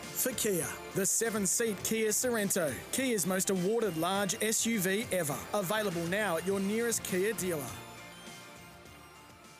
For Kia, the 7-seat Kia Sorento, Kia's most awarded large SUV ever. Available now at your nearest Kia dealer.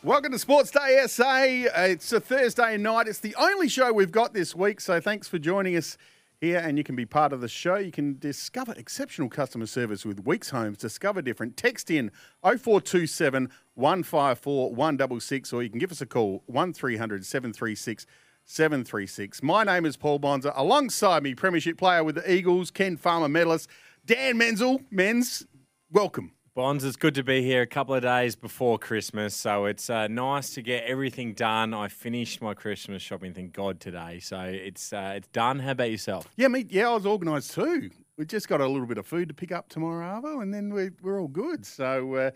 Welcome to Sports Day SA. It's a Thursday night. It's the only show we've got this week, so thanks for joining us here, and you can be part of the show. You can discover exceptional customer service with Weeks Homes. Discover different. Text in 0427 154 166, or you can give us a call 1300 736 736. My name is Paul Bonzer. Alongside me, Premiership player with the Eagles, Ken Farmer medalist, Dan Menzel. Menz, welcome. Bonz, it's good to be here a couple of days before Christmas, so it's nice to get everything done. I finished my Christmas shopping, thank God, today, so it's done. How about yourself? Yeah, I was organised too. We just got a little bit of food to pick up tomorrow, Arvo, and then we're all good, so...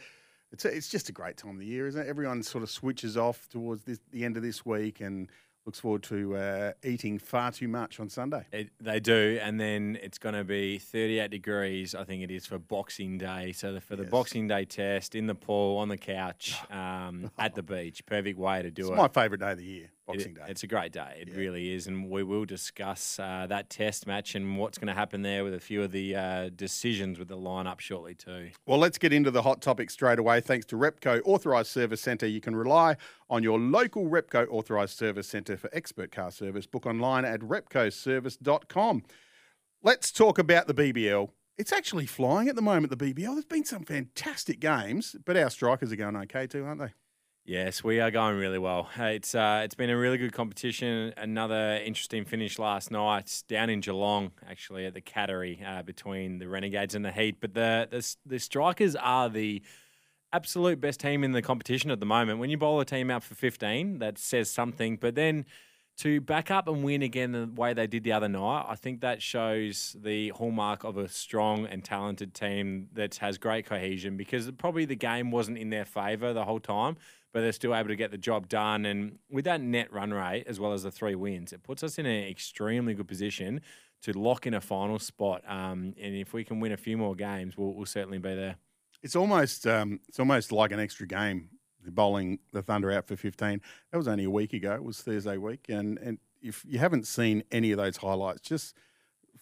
it's just a great time of the year, isn't it? Everyone sort of switches off towards the end of this week and looks forward to eating far too much on Sunday. They do, and then it's going to be 38 degrees, I think it is, for Boxing Day. So the Boxing Day test, in the pool, on the couch, at the beach. Perfect way to do it. It's my favourite day of the year, Boxing Day. It's a great day. It really is, and we will discuss that test match and what's going to happen there with a few of the decisions with the lineup shortly too. Well, let's get into the hot topic straight away. Thanks to Repco Authorised Service Centre. You can rely on your local Repco Authorised Service Centre for expert car service. Book online at repcoservice.com. Let's talk about the BBL. It's actually flying at the moment, the BBL. There's been some fantastic games, but our strikers are going okay too, aren't they? Yes, we are going really well. It's been a really good competition. Another interesting finish last night down in Geelong, actually, at the Cattery between the Renegades and the Heat. But the strikers are the absolute best team in the competition at the moment. When you bowl a team out for 15, that says something. But then to back up and win again the way they did the other night, I think that shows the hallmark of a strong and talented team that has great cohesion, because probably the game wasn't in their favour the whole time, but they're still able to get the job done. And with that net run rate, as well as the 3 wins, it puts us in an extremely good position to lock in a final spot. And if we can win a few more games, we'll certainly be there. It's almost like an extra game, bowling the Thunder out for 15. That was only a week ago. It was Thursday week. And if you haven't seen any of those highlights, just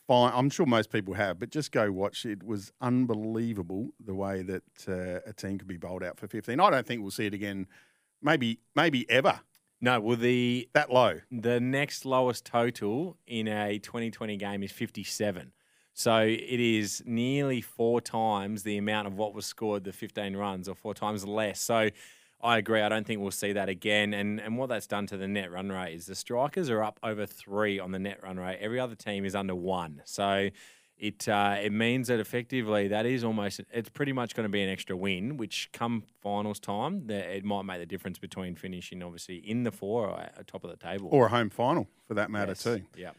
find – I'm sure most people have, but just go watch. It was unbelievable the way that a team could be bowled out for 15. I don't think we'll see it again, maybe ever. No, well, that low. The next lowest total in a 2020 game is 57. So it is nearly 4 times the amount of what was scored, the 15 runs, or 4 times less. So I agree. I don't think we'll see that again. And what that's done to the net run rate is the strikers are up over 3 on the net run rate. Every other team is under 1. So it means that effectively that is almost – it's pretty much going to be an extra win, which come finals time, it might make the difference between finishing obviously in the 4 or at top of the table. Or a home final for that matter too. Yeah.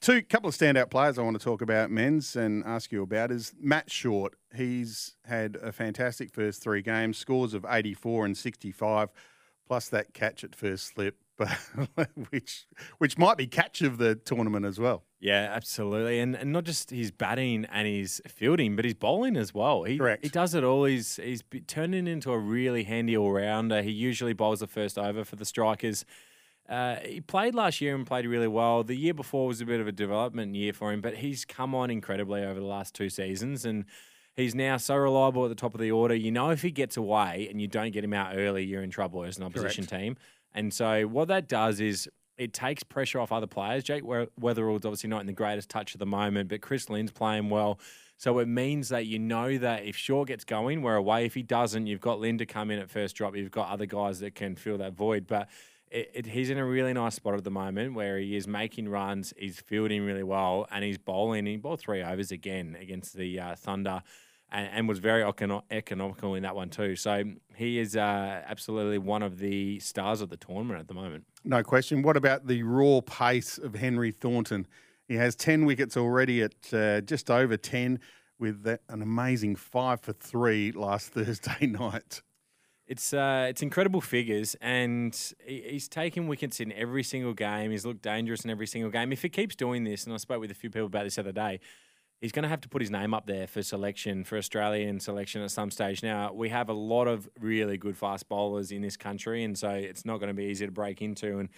Two couple of standout players I want to talk about, Menz, and ask you about is Matt Short. He's had a fantastic first 3 games, scores of 84 and 65, plus that catch at first slip, which might be catch of the tournament as well. Yeah, absolutely. And not just his batting and his fielding, but his bowling as well. Correct. He does it all. He's turning into a really handy all-rounder. He usually bowls the first over for the strikers. He played last year and played really well. The year before was a bit of a development year for him, but he's come on incredibly over the last 2 seasons, and he's now so reliable at the top of the order. You know, if he gets away and you don't get him out early, you're in trouble as an opposition team. And so what that does is it takes pressure off other players. Jake Weatherill is obviously not in the greatest touch at the moment, but Chris Lynn's playing well. So it means that you know that if Shaw gets going, we're away. If he doesn't, you've got Lynn to come in at first drop. You've got other guys that can fill that void. But he's in a really nice spot at the moment where he is making runs, he's fielding really well, and he's bowling. He bowled 3 overs again against the Thunder and was very economical in that one too. So he is absolutely one of the stars of the tournament at the moment. No question. What about the raw pace of Henry Thornton? He has 10 wickets already at just over 10 with an amazing 5 for 3 last Thursday night. It's incredible figures, and he's taken wickets in every single game. He's looked dangerous in every single game. If he keeps doing this, and I spoke with a few people about this the other day, he's going to have to put his name up there for selection, for Australian selection at some stage. Now, we have a lot of really good fast bowlers in this country, and so it's not going to be easy to break into. And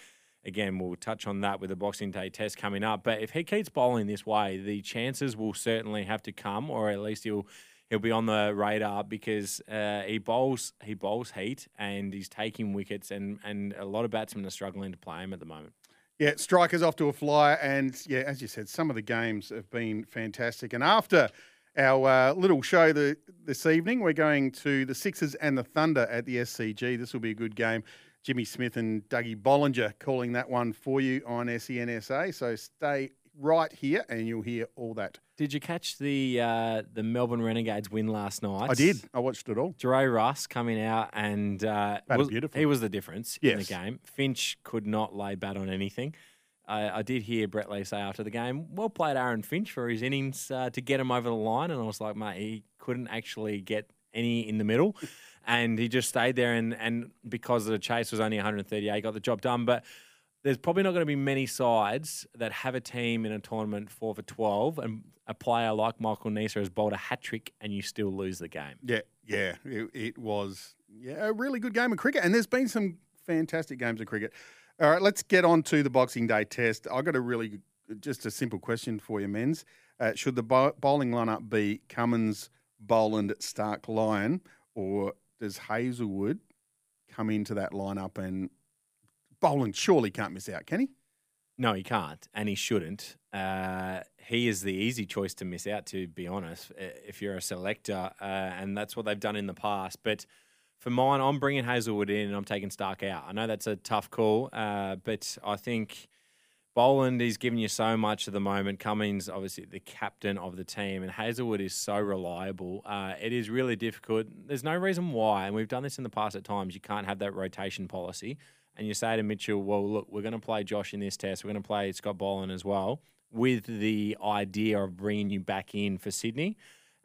again, we'll touch on that with the Boxing Day test coming up. But if he keeps bowling this way, the chances will certainly have to come, or at least he'll be on the radar, because he bowls heat and he's taking wickets, and a lot of batsmen are struggling to play him at the moment. Yeah, strikers off to a flyer, and yeah, as you said, some of the games have been fantastic. And after our little show this evening, we're going to the Sixers and the Thunder at the SCG. This will be a good game. Jimmy Smith and Dougie Bollinger calling that one for you on SENSA, so stay right here, and you'll hear all that. Did you catch the Melbourne Renegades win last night? I did. I watched it all. Dre Russ coming out, and he was the difference in the game. Finch could not lay bat on anything. I did hear Brett Lee say after the game, well played Aaron Finch for his innings to get him over the line, and I was like, mate, he couldn't actually get any in the middle. And he just stayed there, and because the chase was only 138, got the job done. But there's probably not going to be many sides that have a team in a tournament 4 for 12, and a player like Michael Nisa has bowled a hat-trick and you still lose the game. Yeah. It was a really good game of cricket, and there's been some fantastic games of cricket. All right, let's get on to the Boxing Day test. I've got just a simple question for you, men's. Should the bowling lineup be Cummins, Boland, Stark, Lyon, or does Hazlewood come into that lineup? And Boland surely can't miss out, can he? No, he can't, and he shouldn't. He is the easy choice to miss out, to be honest, if you're a selector, and that's what they've done in the past. But for mine, I'm bringing Hazlewood in and I'm taking Stark out. I know that's a tough call, but I think Boland is giving you so much at the moment. Cummins, obviously, the captain of the team, and Hazlewood is so reliable. It is really difficult. There's no reason why, and we've done this in the past at times, you can't have that rotation policy. And you say to Mitchell, well, look, we're going to play Josh in this test. We're going to play Scott Boland as well, with the idea of bringing you back in for Sydney.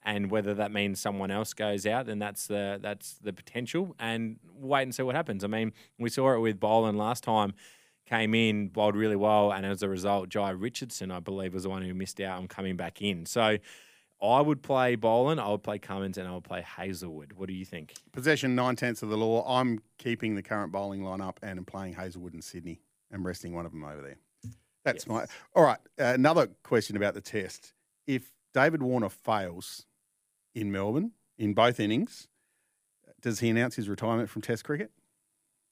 And whether that means someone else goes out, then that's the potential. And wait and see what happens. I mean, we saw it with Boland last time. Came in, bowled really well, and as a result, Jai Richardson, I believe, was the one who missed out on coming back in. So I would play Boland, I would play Cummins, and I would play Hazlewood. What do you think? Possession 9/10 of the law. I'm keeping the current bowling lineup and I'm playing Hazlewood and Sydney and resting one of them over there. That's my... All right, another question about the test. If David Warner fails in Melbourne in both innings, does he announce his retirement from test cricket?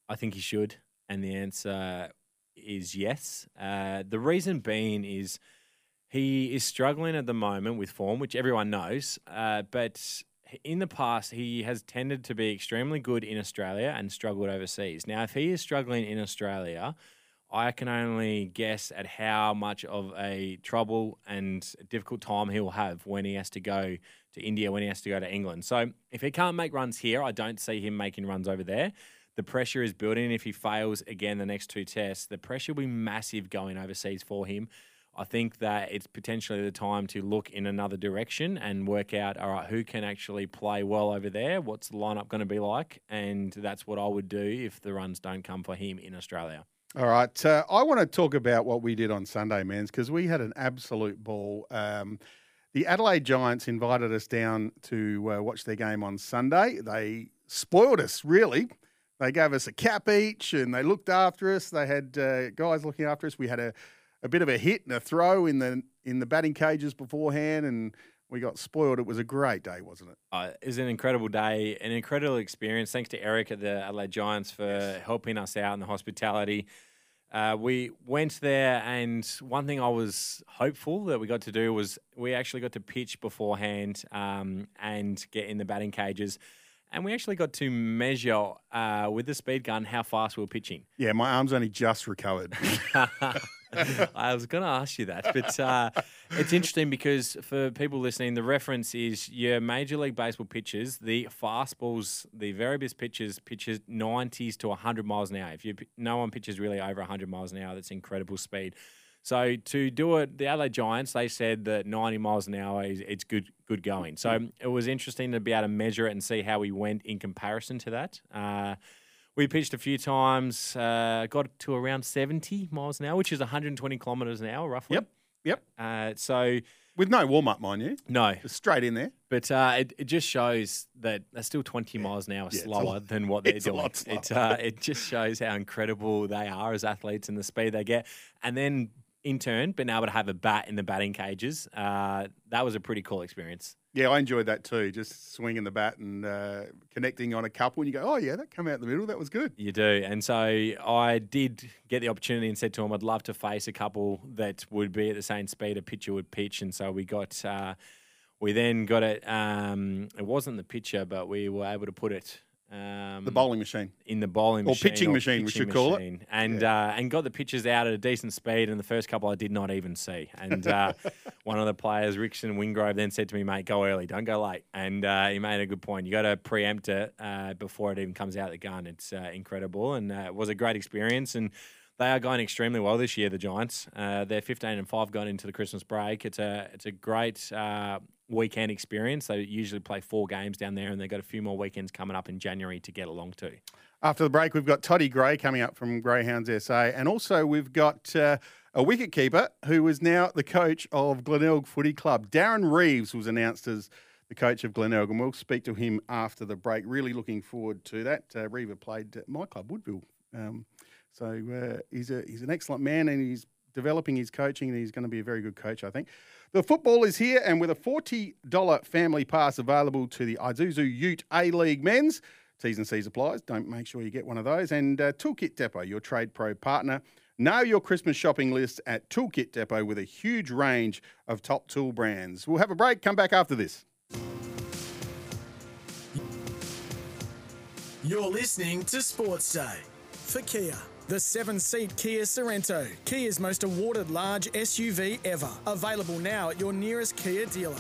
I think he should, and the answer is yes. The reason being is he is struggling at the moment with form, which everyone knows. But in the past, he has tended to be extremely good in Australia and struggled overseas. Now, if he is struggling in Australia, I can only guess at how much of a trouble and difficult time he will have when he has to go to India, when he has to go to England. So if he can't make runs here, I don't see him making runs over there. The pressure is building. If he fails again the next two tests, the pressure will be massive going overseas for him. I think that it's potentially the time to look in another direction and work out, all right, who can actually play well over there? What's the lineup going to be like? And that's what I would do if the runs don't come for him in Australia. All right. I want to talk about what we did on Sunday, men's, because we had an absolute ball. The Adelaide Giants invited us down to watch their game on Sunday. They spoiled us, really. They gave us a cap each and they looked after us. They had guys looking after us. We had a bit of a hit and a throw in the batting cages beforehand, and we got spoiled. It was a great day, wasn't it? It was an incredible day, an incredible experience. Thanks to Eric at the Adelaide Giants for helping us out in the hospitality. We went there, and one thing I was hopeful that we got to do was we actually got to pitch beforehand and get in the batting cages. And we actually got to measure with the speed gun how fast we were pitching. Yeah, my arm's only just recovered. I was going to ask you that, but it's interesting because for people listening, the reference is your Major League Baseball pitchers, the fastballs, the very best pitchers, pitches 90s to 100 miles an hour. If you, no one pitches really over 100 miles an hour. That's incredible speed. So to do it, the Adelaide Giants, they said that 90 miles an hour is it's good going. So it was interesting to be able to measure it and see how we went in comparison to that. We pitched a few times, got to around 70 miles an hour, which is 120 kilometres an hour, roughly. Yep. So with no warm-up, mind you. No. Just straight in there. But it just shows that they're still 20 miles an hour slower than what they're doing. It just shows how incredible they are as athletes and the speed they get. And then, in turn, being able to have a bat in the batting cages, that was a pretty cool experience. Yeah, I enjoyed that too, just swinging the bat and connecting on a couple. And you go, oh, yeah, that came out the middle. That was good. You do. And so I did get the opportunity and said to him, I'd love to face a couple that would be at the same speed a pitcher would pitch. And so we got we then got it. It wasn't the pitcher, but we were able to put it. The bowling machine. In the bowling machine. Or pitching machine, we should call it. And and got the pitches out at a decent speed, and the first couple I did not even see. And one of the players, Rickson Wingrove, then said to me, mate, go early, don't go late. And he made a good point. You got to preempt it before it even comes out of the gun. It's incredible, and it was a great experience. And they are going extremely well this year, the Giants. They're 15-5 going into the Christmas break. It's a great weekend experience. They usually play 4 games down there, and they've got a few more weekends coming up in January to get along to. After the break, we've got Toddy Gray coming up from Greyhounds SA, and also we've got a wicketkeeper who is now the coach of Glenelg Footy Club. Darren Reeves was announced as the coach of Glenelg, and we'll speak to him after the break. Really looking forward to that. Reeves played at my club, Woodville. So he's an excellent man, and he's developing his coaching, and he's going to be a very good coach, I think. The football is here, and with a $40 family pass available to the Isuzu Ute A-League Men's, T's and C's applies. Don't make sure you get one of those. And Toolkit Depot, your Trade Pro partner. Know your Christmas shopping list at Toolkit Depot with a huge range of top tool brands. We'll have a break. Come back after this. You're listening to Sports Day for Kia. The 7-seat Kia Sorento, Kia's most awarded large SUV ever. Available now at your nearest Kia dealer.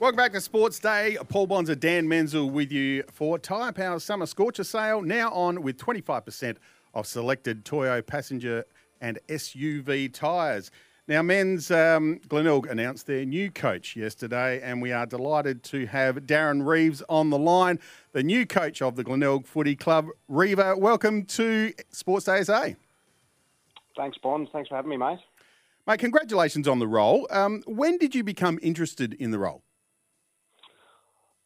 Welcome back to Sports Day. Paul Bonzer, Dan Menzel with you for Tyre Power's Summer Scorcher Sale. Now on with 25% off selected Toyo passenger and SUV tyres. Now, men's Glenelg announced their new coach yesterday, and we are delighted to have Darren Reeves on the line, the new coach of the Glenelg Footy Club. Reeva, welcome to Sports Day SA. Thanks, Bon. Thanks for having me, mate. Mate, congratulations on the role. When did you become interested in the role?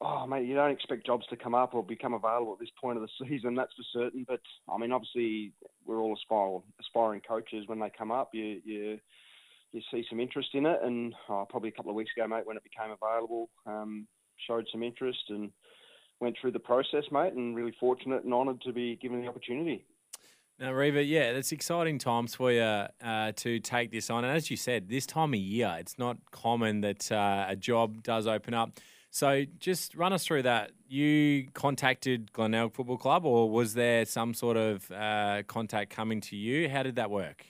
Oh, mate, you don't expect jobs to come up or become available at this point of the season, that's for certain. But, I mean, obviously, we're all aspiring coaches when they come up. You see some interest in it, and probably a couple of weeks ago, mate, when it became available, showed some interest and went through the process, mate, and really fortunate and honoured to be given the opportunity. Now, Reeva, yeah, it's exciting times for you to take this on. And as you said, this time of year, it's not common that a job does open up. So just run us through that. You contacted Glenelg Football Club, or was there some sort of contact coming to you? How did that work?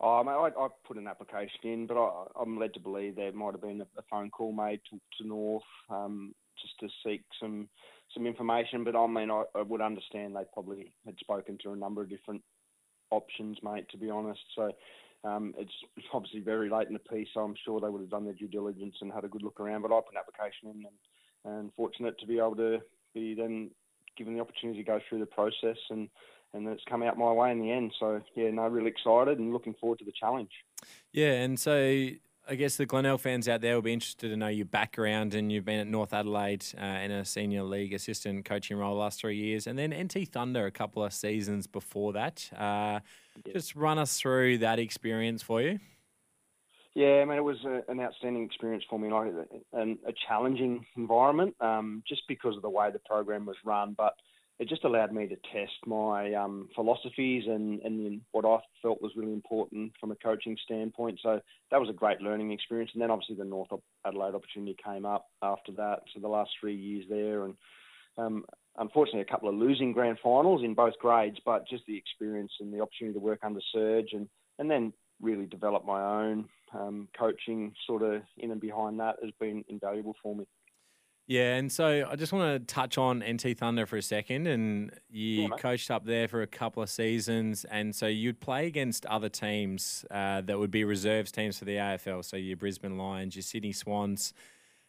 Oh, mate, I put an application in, but I'm led to believe there might have been a phone call made to North just to seek some information. But, I mean, I would understand they probably had spoken to a number of different options, mate, to be honest. So it's obviously very late in the piece, so I'm sure they would have done their due diligence and had a good look around. But I put an application in, and fortunate to be able to be then given the opportunity to go through the process, and it's come out my way in the end. So, yeah, no, really excited and looking forward to the challenge. Yeah, and so I guess the Glenelg fans out there will be interested to know your background, and you've been at North Adelaide in a senior league assistant coaching role the last 3 years, and then NT Thunder a couple of seasons before that. Just run us through that experience for you. Yeah, I mean, it was an outstanding experience for me, and a challenging environment just because of the way the program was run, but it just allowed me to test my philosophies and what I felt was really important from a coaching standpoint. So that was a great learning experience. And then obviously the North Adelaide opportunity came up after that. So the last 3 years there, and unfortunately a couple of losing grand finals in both grades, but just the experience and the opportunity to work under Surge and then really develop my own coaching sort of in and behind that has been invaluable for me. Yeah, and so I just want to touch on NT Thunder for a second. And you coached up there for a couple of seasons, and so you'd play against other teams that would be reserves teams for the AFL, so your Brisbane Lions, your Sydney Swans.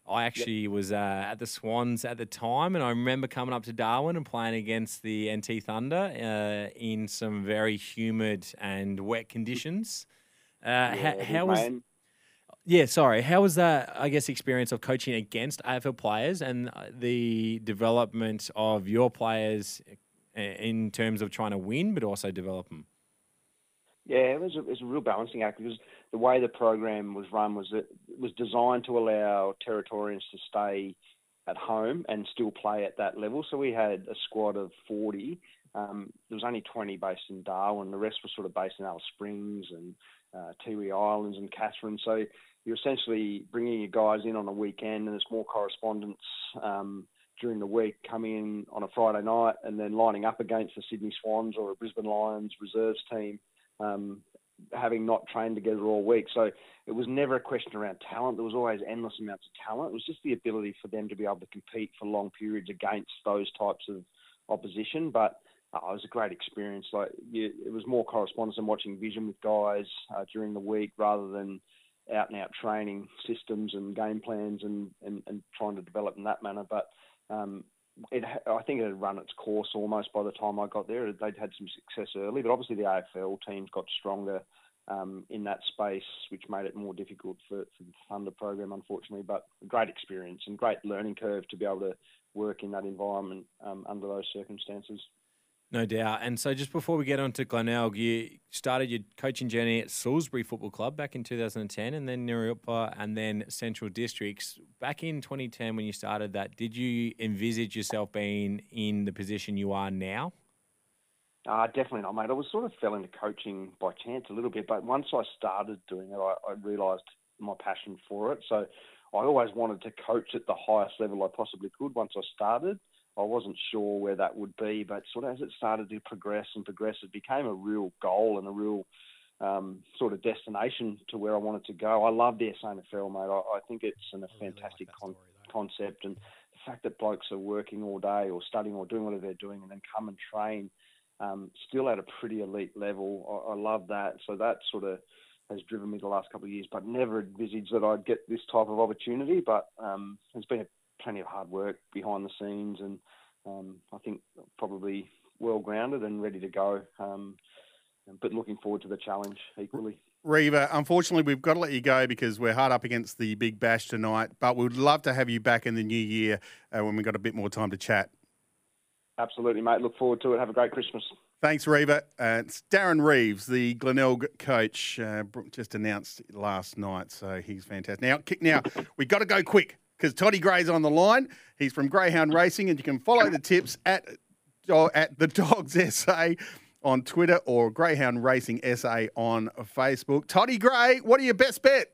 I actually was at the Swans at the time, and I remember coming up to Darwin and playing against the NT Thunder in some very humid and wet conditions. How was that, I guess, experience of coaching against AFL players and the development of your players in terms of trying to win but also develop them? Yeah, it was a real balancing act, because the way the program was run was that it was designed to allow Territorians to stay at home and still play at that level. So we had a squad of 40. There was only 20 based in Darwin. The rest were sort of based in Alice Springs and Tiwi Islands and Katherine. So you're essentially bringing your guys in on a weekend, and there's more correspondence during the week, coming in on a Friday night and then lining up against the Sydney Swans or a Brisbane Lions reserves team, having not trained together all week. So it was never a question around talent. There was always endless amounts of talent. It was just the ability for them to be able to compete for long periods against those types of opposition. But it was a great experience. Like, it was more correspondence and watching vision with guys during the week rather than out-and-out training systems and game plans and trying to develop in that manner. But I think it had run its course almost by the time I got there. They'd had some success early, but obviously the AFL teams got stronger in that space, which made it more difficult for the Thunder program, unfortunately. But a great experience and great learning curve to be able to work in that environment under those circumstances. No doubt. And so just before we get on to Glenelg, you started your coaching journey at Salisbury Football Club back in 2010, and then Naropa, and then Central Districts. Back in 2010 when you started that, did you envisage yourself being in the position you are now? Definitely not, mate. I was sort of fell into coaching by chance a little bit, but once I started doing it, I realised my passion for it. So I always wanted to coach at the highest level I possibly could once I started. I wasn't sure where that would be, but sort of as it started to progress, it became a real goal and a real sort of destination to where I wanted to go. I love the SNFL, mate. I think it's a fantastic concept. And the fact that blokes are working all day or studying or doing whatever they're doing and then come and train still at a pretty elite level, I love that. So that sort of has driven me the last couple of years, but never envisaged that I'd get this type of opportunity. But it's been plenty of hard work behind the scenes, and I think probably well grounded and ready to go, but looking forward to the challenge equally. Reeva, unfortunately we've got to let you go because we're hard up against the Big Bash tonight, but we would love to have you back in the new year when we've got a bit more time to chat. Absolutely, mate. Look forward to it. Have a great Christmas. Thanks, Reeva. It's Darren Reeves, the Glenelg coach, just announced last night, so he's fantastic. Now we've got to go quick, because Toddy Gray's on the line. He's from Greyhound Racing, and you can follow the tips at the Dogs SA on Twitter or Greyhound Racing SA on Facebook. Toddy Gray, what are your best bet?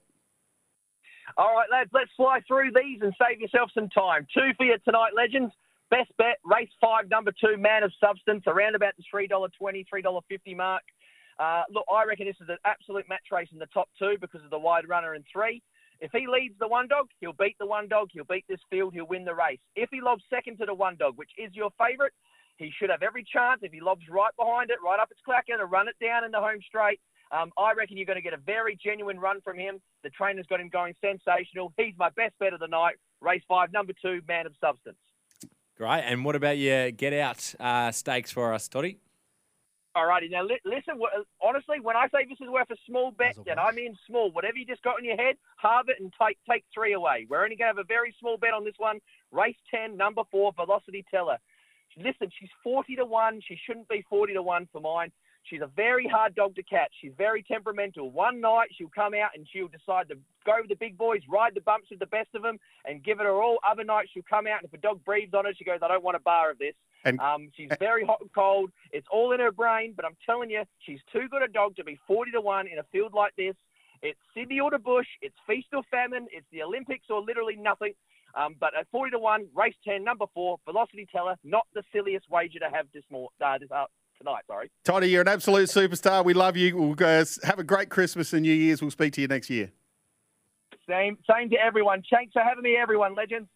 All right, lads, let's fly through these and save yourself some time. Two for you tonight, legends. Best bet, race 5, number 2, Man of Substance, around about the $3.20, $3.50 mark. Look, I reckon this is an absolute match race in the top two because of the wide runner in 3. If he leads the one dog, he'll beat the one dog, he'll beat this field, he'll win the race. If he lobs second to the one dog, which is your favourite, he should have every chance. If he lobs right behind it, right up its clacker, to run it down in the home straight, I reckon you're going to get a very genuine run from him. The trainer's got him going sensational. He's my best bet of the night. Race 5, number 2, Man of Substance. Great. And what about your get-out stakes for us, Toddy? All righty. Now, listen, honestly, when I say this is worth a small bet, then I mean small. Whatever you just got in your head, halve it and take 3 away. We're only going to have a very small bet on this one. Race 10, number 4, Velocity Teller. Listen, she's 40-1. She shouldn't be 40-1 for mine. She's a very hard dog to catch. She's very temperamental. One night she'll come out and she'll decide to go with the big boys, ride the bumps with the best of them, and give it her all. Other nights she'll come out, and if a dog breathes on her, she goes, I don't want a bar of this. She's very hot and cold. It's all in her brain, but I'm telling you, she's too good a dog to be 40-1 in a field like this. It's Sydney or the bush. It's feast or famine. It's the Olympics or literally nothing. But at 40-1, race 10, number 4, Velocity Teller, not the silliest wager to have tonight. Sorry, Toddy, you're an absolute superstar. We love you. We'll have a great Christmas and New Year's. We'll speak to you next year. Same to everyone. Thanks for having me, everyone. Legends.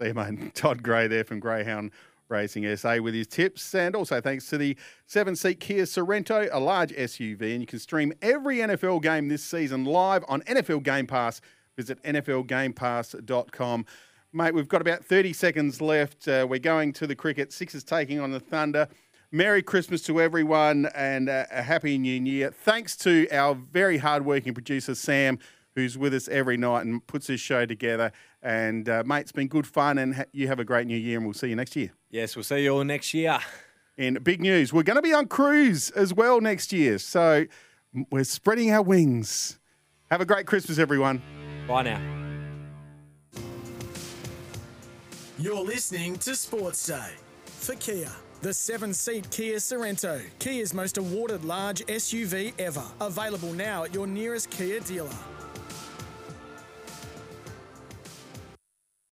See you, mate. Todd Gray there from Greyhound Racing SA with his tips, and also thanks to the 7-seat Kia Sorento, a large SUV, and you can stream every NFL game this season live on NFL Game Pass. Visit nflgamepass.com. Mate, we've got about 30 seconds left. We're going to the cricket. Sixers taking on the Thunder. Merry Christmas to everyone and a Happy New Year. Thanks to our very hardworking producer, Sam, who's with us every night and puts this show together. And, mate, it's been good fun, and you have a great new year, and we'll see you next year. Yes, we'll see you all next year. And big news, we're going to be on cruise as well next year. So we're spreading our wings. Have a great Christmas, everyone. Bye now. You're listening to Sports Day for Kia. The 7-seat Kia Sorento, Kia's most awarded large SUV ever. Available now at your nearest Kia dealer.